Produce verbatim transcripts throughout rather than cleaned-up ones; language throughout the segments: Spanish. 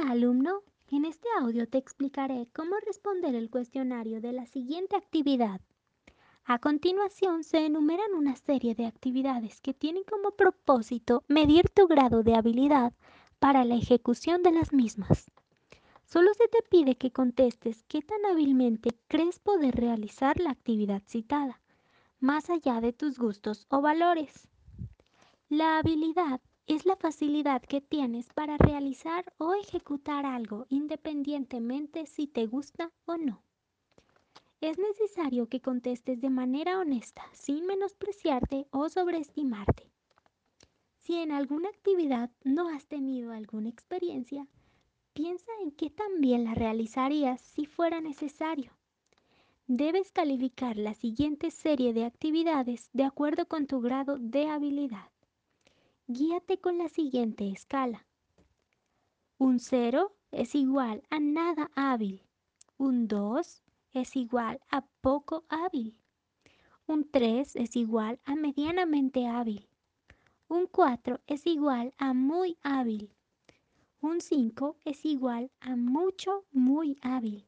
Hola alumno, en este audio te explicaré cómo responder el cuestionario de la siguiente actividad. A continuación se enumeran una serie de actividades que tienen como propósito medir tu grado de habilidad para la ejecución de las mismas. Solo se te pide que contestes qué tan hábilmente crees poder realizar la actividad citada, más allá de tus gustos o valores. La habilidad es la facilidad que tienes para realizar o ejecutar algo independientemente si te gusta o no. Es necesario que contestes de manera honesta, sin menospreciarte o sobreestimarte. Si en alguna actividad no has tenido alguna experiencia, piensa en qué tan bien la realizarías si fuera necesario. Debes calificar la siguiente serie de actividades de acuerdo con tu grado de habilidad. Guíate con la siguiente escala. Un cero es igual a nada hábil. Un dos es igual a poco hábil. Un tres es igual a medianamente hábil. Un cuatro es igual a muy hábil. Un cinco es igual a mucho, muy hábil.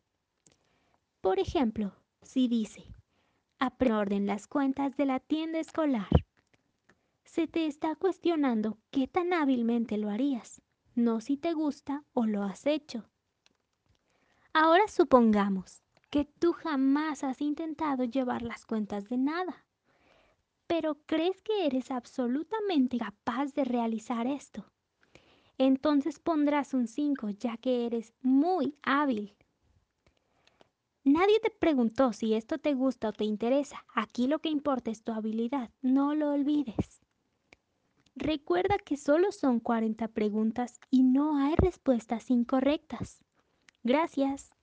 Por ejemplo, si dice, aprende las cuentas de la tienda escolar. Se te está cuestionando qué tan hábilmente lo harías, no si te gusta o lo has hecho. Ahora supongamos que tú jamás has intentado llevar las cuentas de nada, pero crees que eres absolutamente capaz de realizar esto. Entonces pondrás un cinco ya que eres muy hábil. Nadie te preguntó si esto te gusta o te interesa. Aquí lo que importa es tu habilidad, no lo olvides. Recuerda que solo son cuarenta preguntas y no hay respuestas incorrectas. Gracias.